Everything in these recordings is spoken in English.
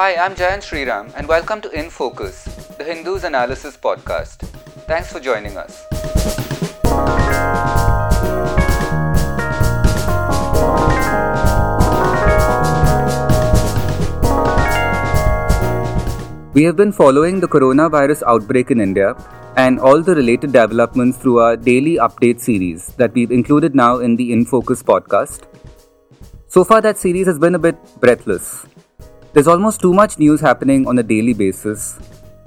Hi, I'm Jayan Shriram and welcome to In Focus, the Hindu's Analysis podcast. Thanks for joining us. We have been following the coronavirus outbreak in India and all the related developments through our daily update series that we've included now in the In Focus podcast. So far, that series has been a bit breathless. There's almost too much news happening on a daily basis,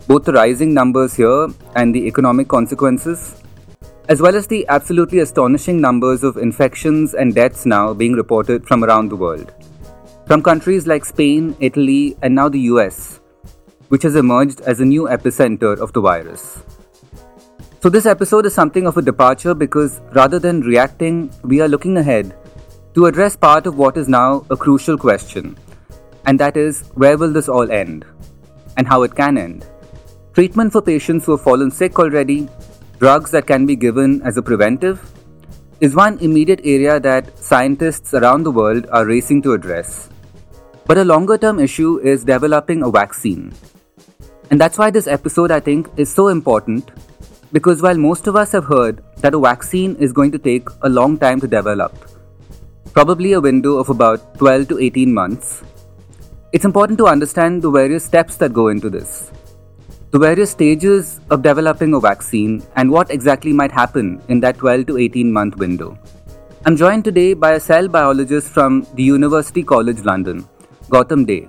both the rising numbers here and the economic consequences, as well as the absolutely astonishing numbers of infections and deaths now being reported from around the world, from countries like Spain, Italy, and now the US, which has emerged as a new epicenter of the virus. So this episode is something of a departure because rather than reacting, we are looking ahead to address part of what is now a crucial question. And that is, where will this all end? And how it can end? Treatment for patients who have fallen sick already, drugs that can be given as a preventive, is one immediate area that scientists around the world are racing to address. But a longer-term issue is developing a vaccine. And that's why this episode, I think, is so important, because while most of us have heard that a vaccine is going to take a long time to develop, probably a window of about 12 to 18 months, it's important to understand the various steps that go into this, the various stages of developing a vaccine and what exactly might happen in that 12 to 18 month window. I'm joined today by a cell biologist from the University College London, Gautam Dey.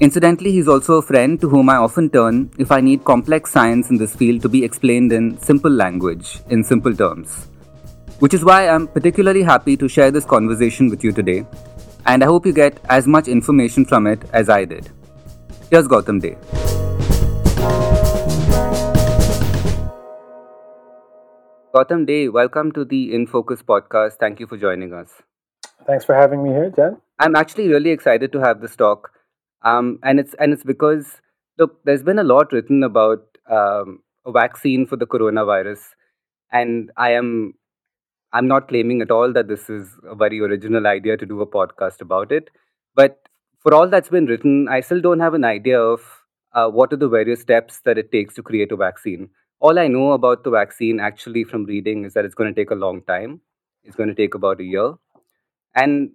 Incidentally, he's also a friend to whom I often turn if I need complex science in this field to be explained in simple language, in simple terms. Which is why I'm particularly happy to share this conversation with you today. And I hope you get as much information from it as I did. Here's Gautam Dey. Gautam Dey, welcome to the In Focus podcast. Thank you for joining us. Thanks for having me here, Jan. I'm actually really excited to have this talk. And it's because, look, there's been a lot written about a vaccine for the coronavirus. And I'm not claiming at all that this is a very original idea to do a podcast about it. But for all that's been written, I still don't have an idea of what are the various steps that it takes to create a vaccine. All I know about the vaccine actually from reading is that it's going to take a long time. It's going to take about a year. And,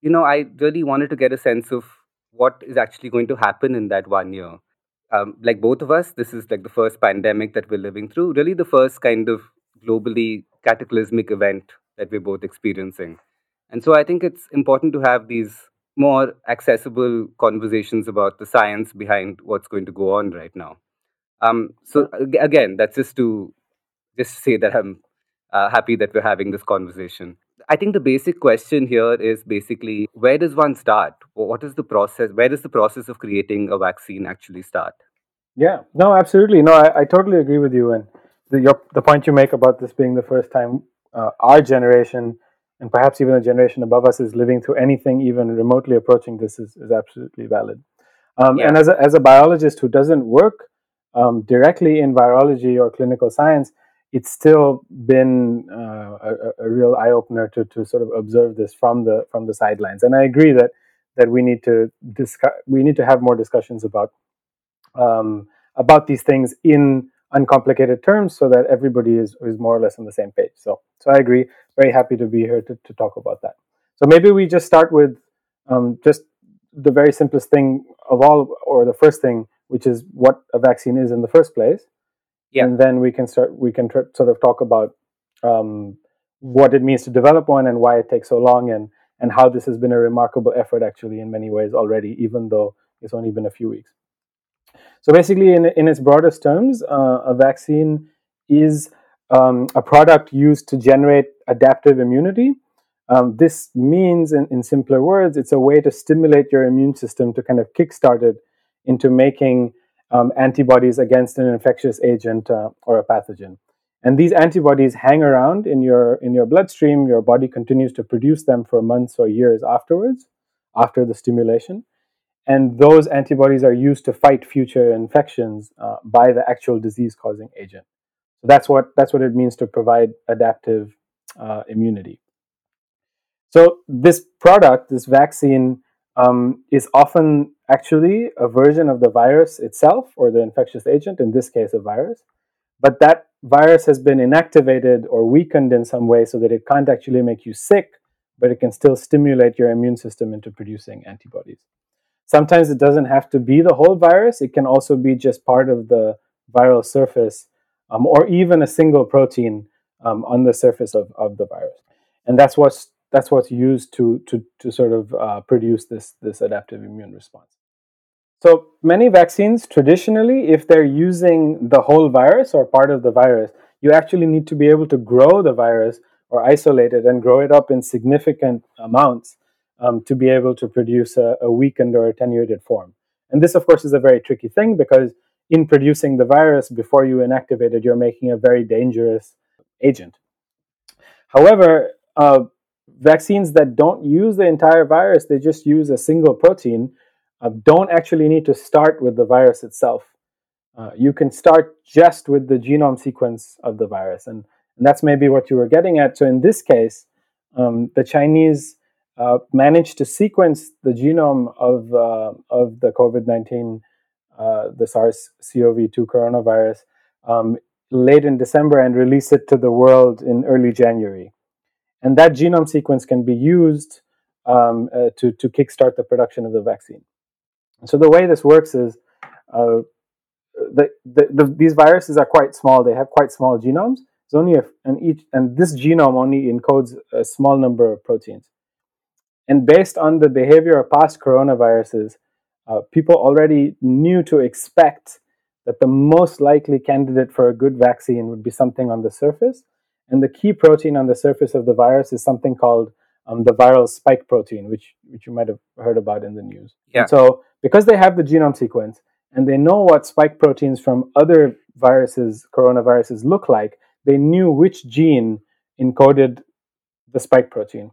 you know, I really wanted to get a sense of what is actually going to happen in that 1 year. Like both of us, this is like the first pandemic that we're living through, really the first kind of globally cataclysmic event that we're both experiencing. And so I think it's important to have these more accessible conversations about the science behind what's going to go on right now. So again, that's just to say that I'm happy that we're having this conversation. I think the basic question here is basically, where does one start? What is the process? Where does the process of creating a vaccine actually start? Yeah, no, absolutely. No, I totally agree with you. And the point you make about this being the first time our generation and perhaps even the generation above us is living through anything even remotely approaching this is absolutely valid. And as a biologist who doesn't work directly in virology or clinical science, it's still been a real eye-opener to sort of observe this from the sidelines. And I agree that we need to have more discussions about these things in uncomplicated terms so that everybody is more or less on the same page. So I agree. Very happy to be here to talk about that. So maybe we just start with just the very simplest thing of all, or the first thing, which is what a vaccine is in the first place. Yeah. And then we can sort of talk about what it means to develop one and why it takes so long and how this has been a remarkable effort actually in many ways already, even though it's only been a few weeks. So basically, in its broadest terms, a vaccine is a product used to generate adaptive immunity. This means, in simpler words, it's a way to stimulate your immune system to kind of kickstart it into making antibodies against an infectious agent or a pathogen. And these antibodies hang around in your bloodstream. Your body continues to produce them for months or years afterwards, after the stimulation. And those antibodies are used to fight future infections by the actual disease-causing agent. So that's what it means to provide adaptive immunity. So this product, this vaccine, is often actually a version of the virus itself or the infectious agent, in this case a virus, but that virus has been inactivated or weakened in some way so that it can't actually make you sick, but it can still stimulate your immune system into producing antibodies. Sometimes it doesn't have to be the whole virus. It can also be just part of the viral surface or even a single protein on the surface of the virus. And that's what's used to sort of produce this adaptive immune response. So many vaccines traditionally, if they're using the whole virus or part of the virus, you actually need to be able to grow the virus or isolate it and grow it up in significant amounts to be able to produce a weakened or attenuated form. And this, of course, is a very tricky thing because in producing the virus before you inactivate it, you're making a very dangerous agent. However, vaccines that don't use the entire virus, they just use a single protein, don't actually need to start with the virus itself. You can start just with the genome sequence of the virus. And that's maybe what you were getting at. So in this case, the Chinese managed to sequence the genome of the COVID-19, the SARS-CoV-2 coronavirus, late in December and release it to the world in early January. And that genome sequence can be used to kickstart the production of the vaccine. So the way this works is these viruses are quite small. They have quite small genomes. It's only this genome only encodes a small number of proteins. And based on the behavior of past coronaviruses, people already knew to expect that the most likely candidate for a good vaccine would be something on the surface. And the key protein on the surface of the virus is something called the viral spike protein, which you might have heard about in the news. Yeah. So because they have the genome sequence and they know what spike proteins from other viruses, coronaviruses, look like, they knew which gene encoded the spike protein.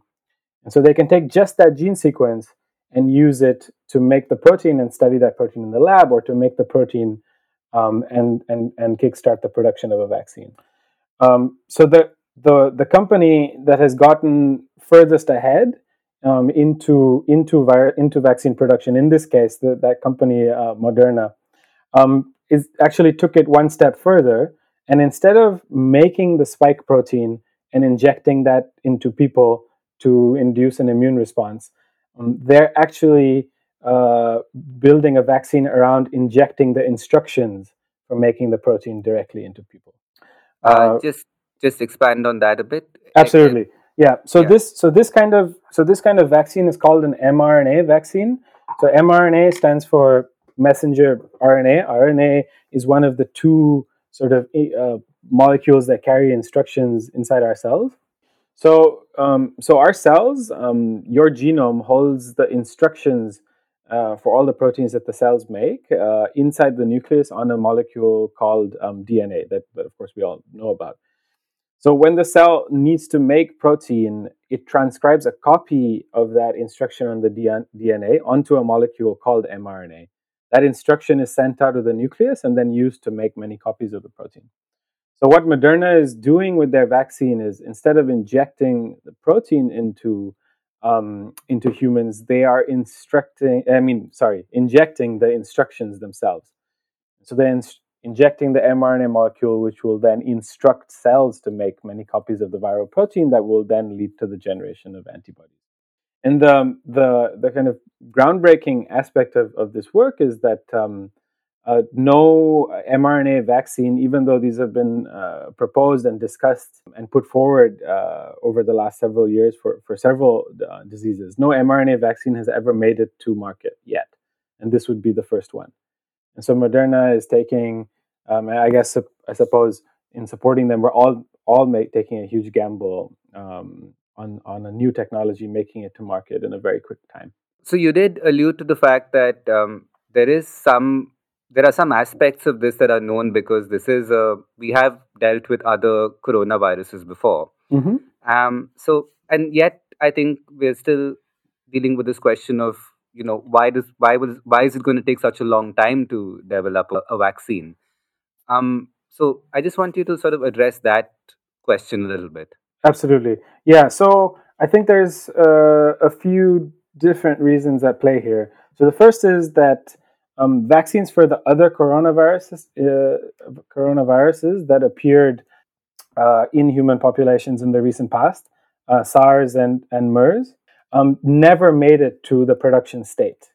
And so they can take just that gene sequence and use it to make the protein and study that protein in the lab or to make the protein and kickstart the production of a vaccine. So the company that has gotten furthest ahead into vaccine production, in this case, that company Moderna, is actually took it one step further, and instead of making the spike protein and injecting that into people to induce an immune response, they're actually building a vaccine around injecting the instructions for making the protein directly into people. Just expand on that a bit. Absolutely, yeah. This kind of vaccine is called an mRNA vaccine. So mRNA stands for messenger RNA. RNA is one of the two sort of molecules that carry instructions inside our cells. So our cells, your genome holds the instructions for all the proteins that the cells make inside the nucleus on a molecule called DNA that, of course, we all know about. So when the cell needs to make protein, it transcribes a copy of that instruction on the DNA onto a molecule called mRNA. That instruction is sent out of the nucleus and then used to make many copies of the protein. So what Moderna is doing with their vaccine is, instead of injecting the protein into humans, they are injecting the instructions themselves. So they're injecting the mRNA molecule, which will then instruct cells to make many copies of the viral protein that will then lead to the generation of antibodies. And the kind of groundbreaking aspect of this work is that no mRNA vaccine, even though these have been proposed and discussed and put forward over the last several years for several diseases, no mRNA vaccine has ever made it to market yet. And this would be the first one. And so Moderna is taking, I suppose in supporting them, we're all taking a huge gamble on a new technology, making it to market in a very quick time. So you did allude to the fact that there are some aspects of this that are known because this is we have dealt with other coronaviruses before. Mm-hmm. And yet I think we're still dealing with this question of, you know, why is it going to take such a long time to develop a vaccine? So I just want you to sort of address that question a little bit. Absolutely. Yeah. So I think there's a few different reasons at play here. So the first is that vaccines for the other coronaviruses that appeared in human populations in the recent past, SARS and MERS, never made it to the production state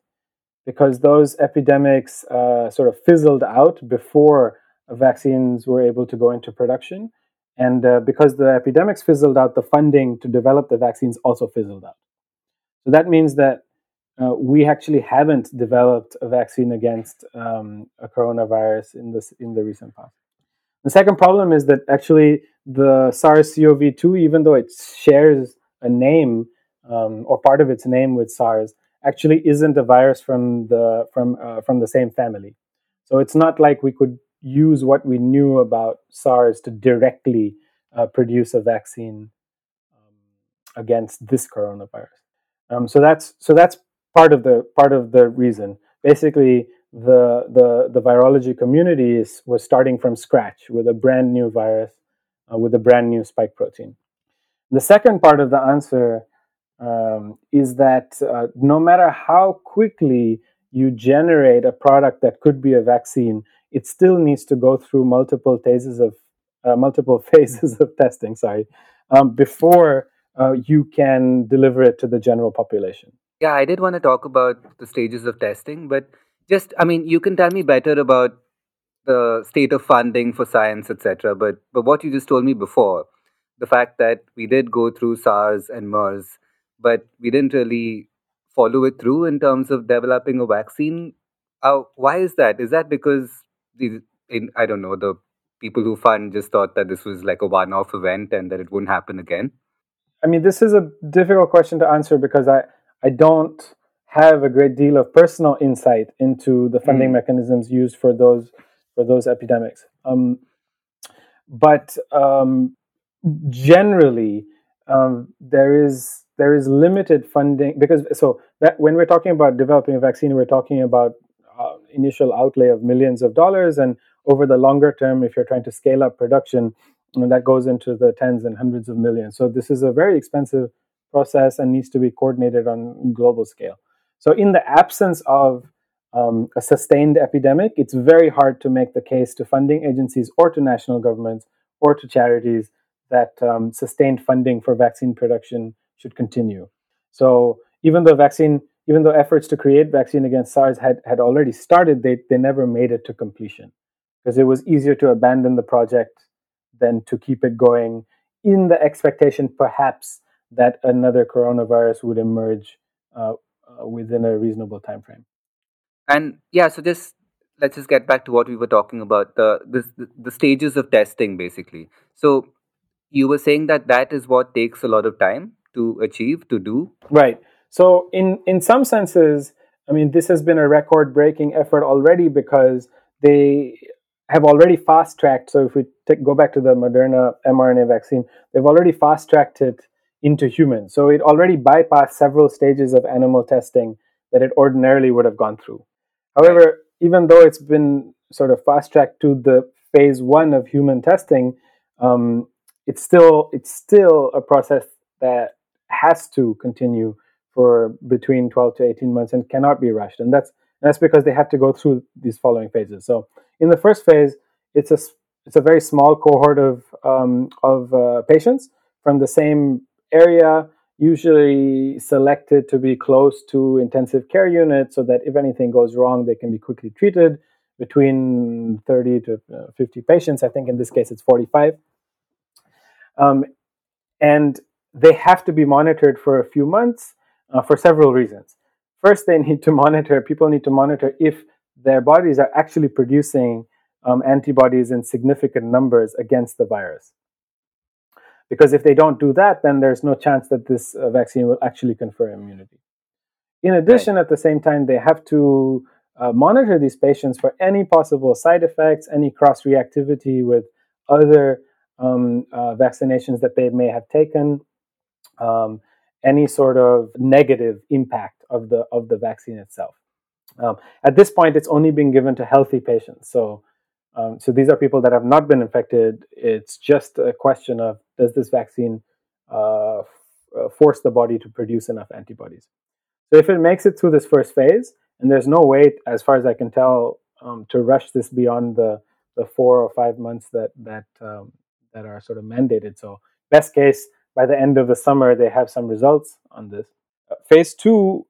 because those epidemics sort of fizzled out before vaccines were able to go into production. And because the epidemics fizzled out, the funding to develop the vaccines also fizzled out. So that means that we actually haven't developed a vaccine against a coronavirus in the recent past. The second problem is that actually the SARS-CoV-2, even though it shares a name or part of its name with SARS, actually isn't a virus from the same family. So it's not like we could use what we knew about SARS to directly produce a vaccine against this coronavirus. So that's part of the reason. Basically, the virology community was starting from scratch with a brand new virus, with a brand new spike protein. The second part of the answer is that no matter how quickly you generate a product that could be a vaccine, it still needs to go through multiple phases of testing. Before you can deliver it to the general population. Yeah, I did want to talk about the stages of testing, but you can tell me better about the state of funding for science, etc. But what you just told me before, the fact that we did go through SARS and MERS, but we didn't really follow it through in terms of developing a vaccine. Why is that? Is that because the people who fund just thought that this was like a one-off event and that it wouldn't happen again? I mean, this is a difficult question to answer because I don't have a great deal of personal insight into the funding mechanisms used for those epidemics. Generally, there is limited funding because when we're talking about developing a vaccine, we're talking about initial outlay of millions of dollars, and over the longer term, if you're trying to scale up production, that goes into the tens and hundreds of millions. So this is a very expensive process and needs to be coordinated on global scale. So in the absence of a sustained epidemic, it's very hard to make the case to funding agencies or to national governments or to charities that sustained funding for vaccine production should continue. So even though efforts to create vaccine against SARS had already started, they never made it to completion because it was easier to abandon the project than to keep it going in the expectation perhaps that another coronavirus would emerge within a reasonable time frame. And yeah, so let's just get back to what we were talking about, the stages of testing basically. So you were saying that is what takes a lot of time to achieve, to do? Right. So in some senses, I mean, this has been a record-breaking effort already because they have already fast-tracked. So if we go back to the Moderna mRNA vaccine, they've already fast-tracked it into humans. So it already bypassed several stages of animal testing that it ordinarily would have gone through. However, even though it's been sort of fast-tracked to the phase one of human testing, it's still a process that has to continue for between 12 to 18 months and cannot be rushed. And that's because they have to go through these following phases. So in the first phase, it's a very small cohort of patients from the same area, usually selected to be close to intensive care units so that if anything goes wrong, they can be quickly treated, between 30 to 50 patients. I think in this case, it's 45. And they have to be monitored for a few months for several reasons. First, people need to monitor if their bodies are actually producing antibodies in significant numbers against the virus. Because if they don't do that, then there's no chance that this vaccine will actually confer immunity. In addition, At the same time, they have to monitor these patients for any possible side effects, any cross-reactivity with other vaccinations that they may have taken, any sort of negative impact of the vaccine itself. At this point, it's only been given to healthy patients. So these are people that have not been infected. It's just a question of, does this vaccine force the body to produce enough antibodies? So if it makes it through this first phase, and there's no way, as far as I can tell, to rush this beyond the 4 or 5 months that are sort of mandated. So best case, by the end of the summer, they have some results on this. Phase two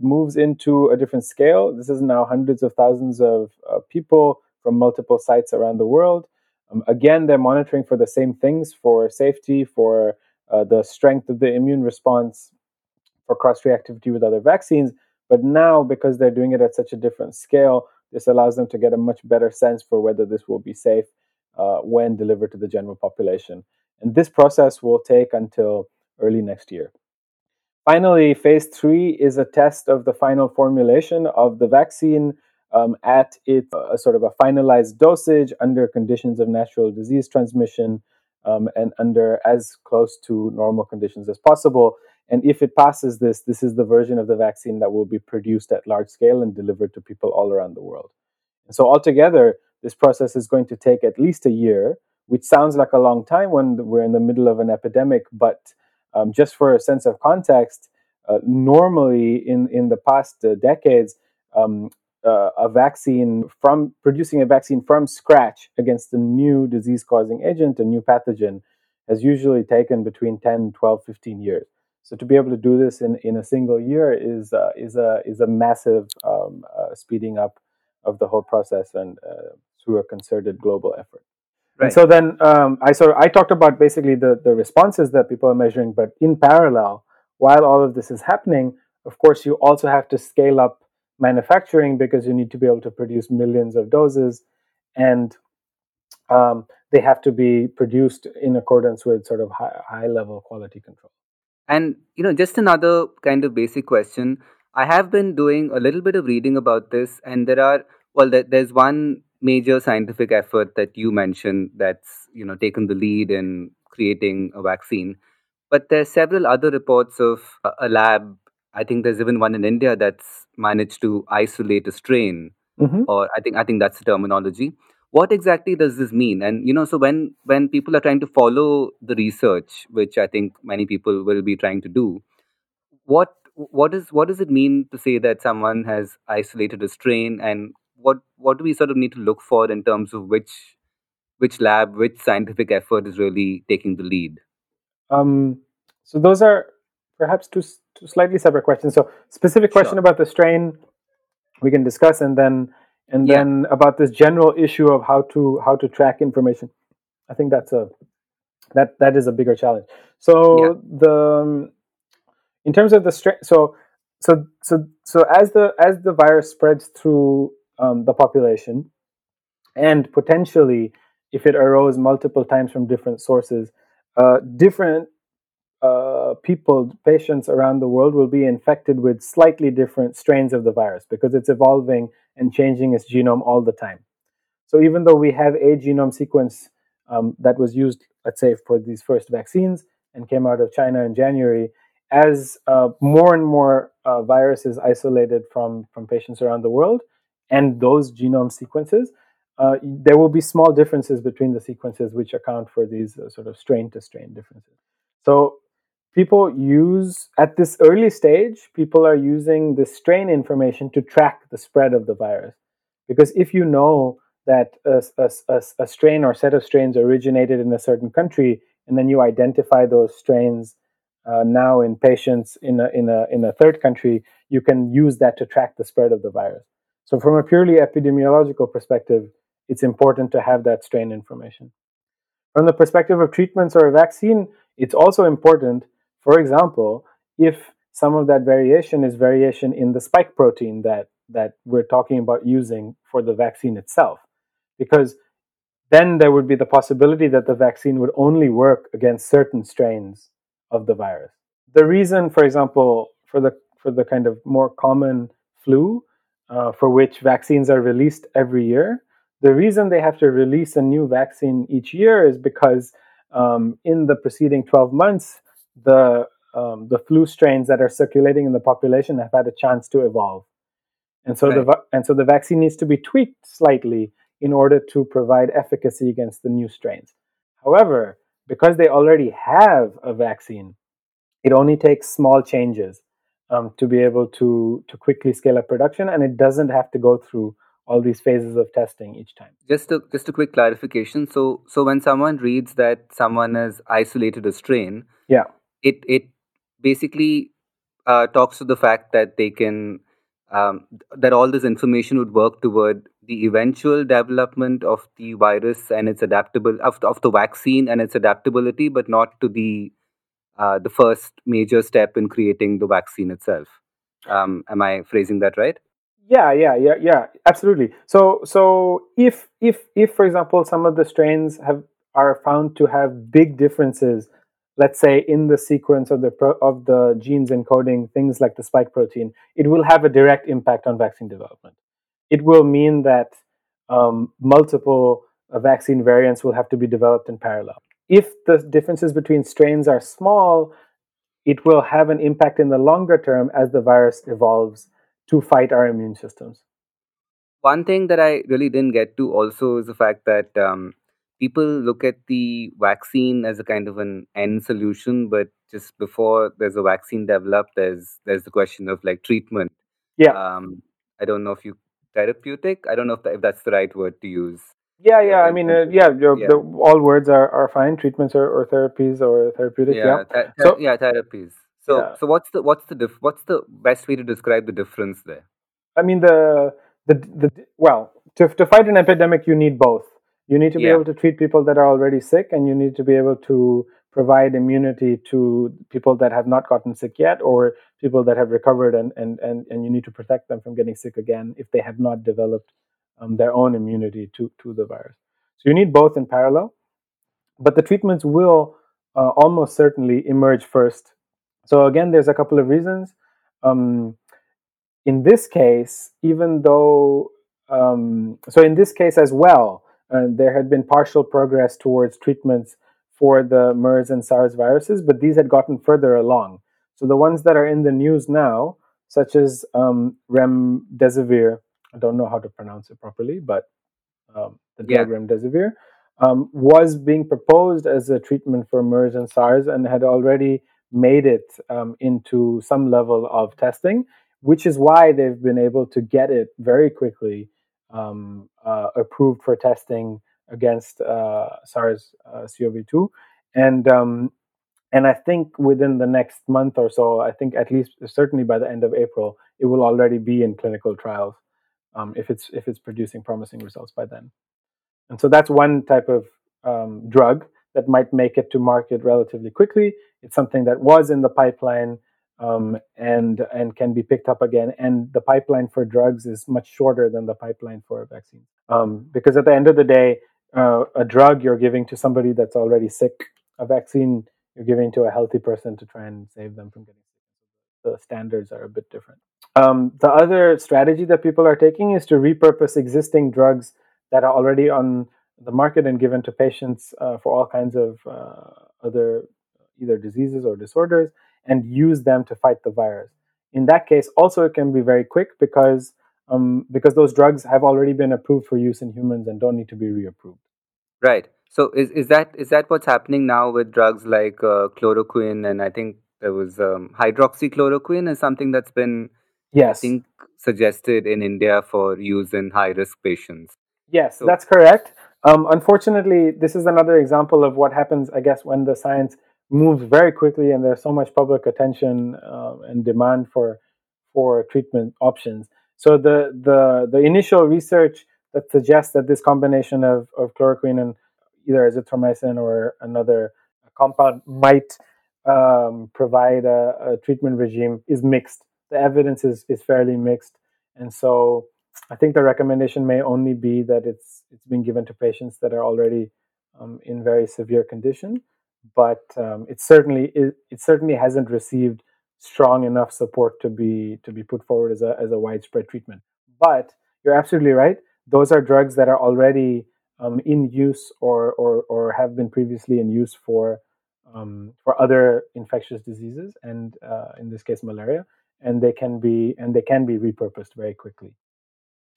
moves into a different scale. This is now hundreds of thousands of people from multiple sites around the world. Again, they're monitoring for the same things, for safety, for the strength of the immune response, for cross-reactivity with other vaccines. But now, because they're doing it at such a different scale, this allows them to get a much better sense for whether this will be safe when delivered to the general population. And this process will take until early next year. Finally, phase three is a test of the final formulation of the vaccine at its sort of a finalized dosage under conditions of natural disease transmission and under as close to normal conditions as possible. And if it passes this, this is the version of the vaccine that will be produced at large scale and delivered to people all around the world. And so altogether, this process is going to take at least a year, which sounds like a long time when we're in the middle of an epidemic. But just for a sense of context, normally in the past decades, producing a vaccine from scratch against a new disease-causing agent, a new pathogen, has usually taken between 10, 12, 15 years. So to be able to do this in a single year is a massive speeding up of the whole process and through a concerted global effort. Right. And so then I talked about basically the responses that people are measuring, but in parallel, while all of this is happening, of course, you also have to scale up manufacturing because you need to be able to produce millions of doses, and they have to be produced in accordance with sort of high level quality control. And, just another kind of basic question. I have been doing a little bit of reading about this, and there's one major scientific effort that you mentioned that's, taken the lead in creating a vaccine. But there's several other reports of a lab. I think there's even one in India that's managed to isolate a strain, or I think that's the terminology. What exactly does this mean? And, so when people are trying to follow the research, which I think many people will be trying to do, what does it mean to say that someone has isolated a strain, and what do we sort of need to look for in terms of which lab, which scientific effort is really taking the lead? So those are perhaps two slightly separate questions. So specific question about the strain we can discuss, and then about this general issue of how to track information. I think that is a bigger challenge. So in terms of the strain, so as the virus spreads through the population, and potentially if it arose multiple times from different sources, different patients around the world will be infected with slightly different strains of the virus because it's evolving and changing its genome all the time. So even though we have a genome sequence that was used, let's say, for these first vaccines and came out of China in January, as more and more viruses isolated from patients around the world and those genome sequences, there will be small differences between the sequences which account for these sort of strain-to-strain differences. So people use, at this early stage, people are using the strain information to track the spread of the virus. Because if you know that a strain or set of strains originated in a certain country, and then you identify those strains now in patients in a third country, you can use that to track the spread of the virus. So from a purely epidemiological perspective, it's important to have that strain information. From the perspective of treatments or a vaccine, it's also important. For example, if some of that variation is variation in the spike protein that we're talking about using for the vaccine itself, because then there would be the possibility that the vaccine would only work against certain strains of the virus. The reason, for example, for the kind of more common flu, for which vaccines are released every year, the reason they have to release a new vaccine each year is because in the preceding 12 months, the flu strains that are circulating in the population have had a chance to evolve, and so the vaccine needs to be tweaked slightly in order to provide efficacy against the new strains. However, because they already have a vaccine, it only takes small changes to be able to quickly scale up production, and it doesn't have to go through all these phases of testing each time. Just a quick clarification. So when someone reads that someone has isolated a strain, it basically talks to the fact that they can that all this information would work toward the eventual development of the virus and its of the vaccine and its adaptability, but not to the first major step in creating the vaccine itself. Am I phrasing that right? Yeah, absolutely. So if for example some of the strains are found to have big differences, let's say in the sequence of the genes encoding things like the spike protein, it will have a direct impact on vaccine development. It will mean that multiple vaccine variants will have to be developed in parallel. If the differences between strains are small, it will have an impact in the longer term as the virus evolves to fight our immune systems. One thing that I really didn't get to also is the fact that people look at the vaccine as a kind of an end solution, but just before there's a vaccine developed, there's the question of like treatment. I don't know if therapeutic? I don't know if that's the right word to use. All words are fine. Treatments or therapies or therapeutic. Therapies. So what's the best way to describe the difference there? I mean, to fight an epidemic, you need both. You need to be able to treat people that are already sick, and you need to be able to provide immunity to people that have not gotten sick yet, or people that have recovered, and you need to protect them from getting sick again if they have not developed their own immunity to the virus. So you need both in parallel, but the treatments will almost certainly emerge first. So again, there's a couple of reasons. In this case as well, there had been partial progress towards treatments for the MERS and SARS viruses, but these had gotten further along. So the ones that are in the news now, such as remdesivir, I don't know how to pronounce it properly, but the drug remdesivir was being proposed as a treatment for MERS and SARS and had already made it into some level of testing, which is why they've been able to get it very quickly approved for testing against SARS-CoV-2. And I think within the next month or so, I think at least certainly by the end of April, it will already be in clinical trials if it's producing promising results by then. And so that's one type of drug that might make it to market relatively quickly. It's something that was in the pipeline and can be picked up again. And the pipeline for drugs is much shorter than the pipeline for a vaccine. Because at the end of the day, a drug you're giving to somebody that's already sick, a vaccine you're giving to a healthy person to try and save them from getting sick. The standards are a bit different. The other strategy that people are taking is to repurpose existing drugs that are already on the market and given to patients for all kinds of other either diseases or disorders, and use them to fight the virus. In that case, also it can be very quick because those drugs have already been approved for use in humans and don't need to be reapproved. Right. So is that what's happening now with drugs like chloroquine, and I think there was hydroxychloroquine is something that's been suggested in India for use in high-risk patients. Yes, so that's correct. Unfortunately, this is another example of what happens, I guess, when the science moves very quickly and there's so much public attention and demand for treatment options. So the initial research that suggests that this combination of chloroquine and either azithromycin or another compound might provide a treatment regime is mixed. The evidence is fairly mixed, and so I think the recommendation may only be that it's been given to patients that are already in very severe condition, but it certainly hasn't received strong enough support to be put forward as a widespread treatment. But you're absolutely right; those are drugs that are already in use or have been previously in use for other infectious diseases, and in this case, malaria, and they can be repurposed very quickly.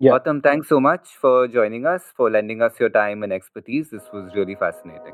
Gautam, thanks so much for joining us, for lending us your time and expertise. This was really fascinating.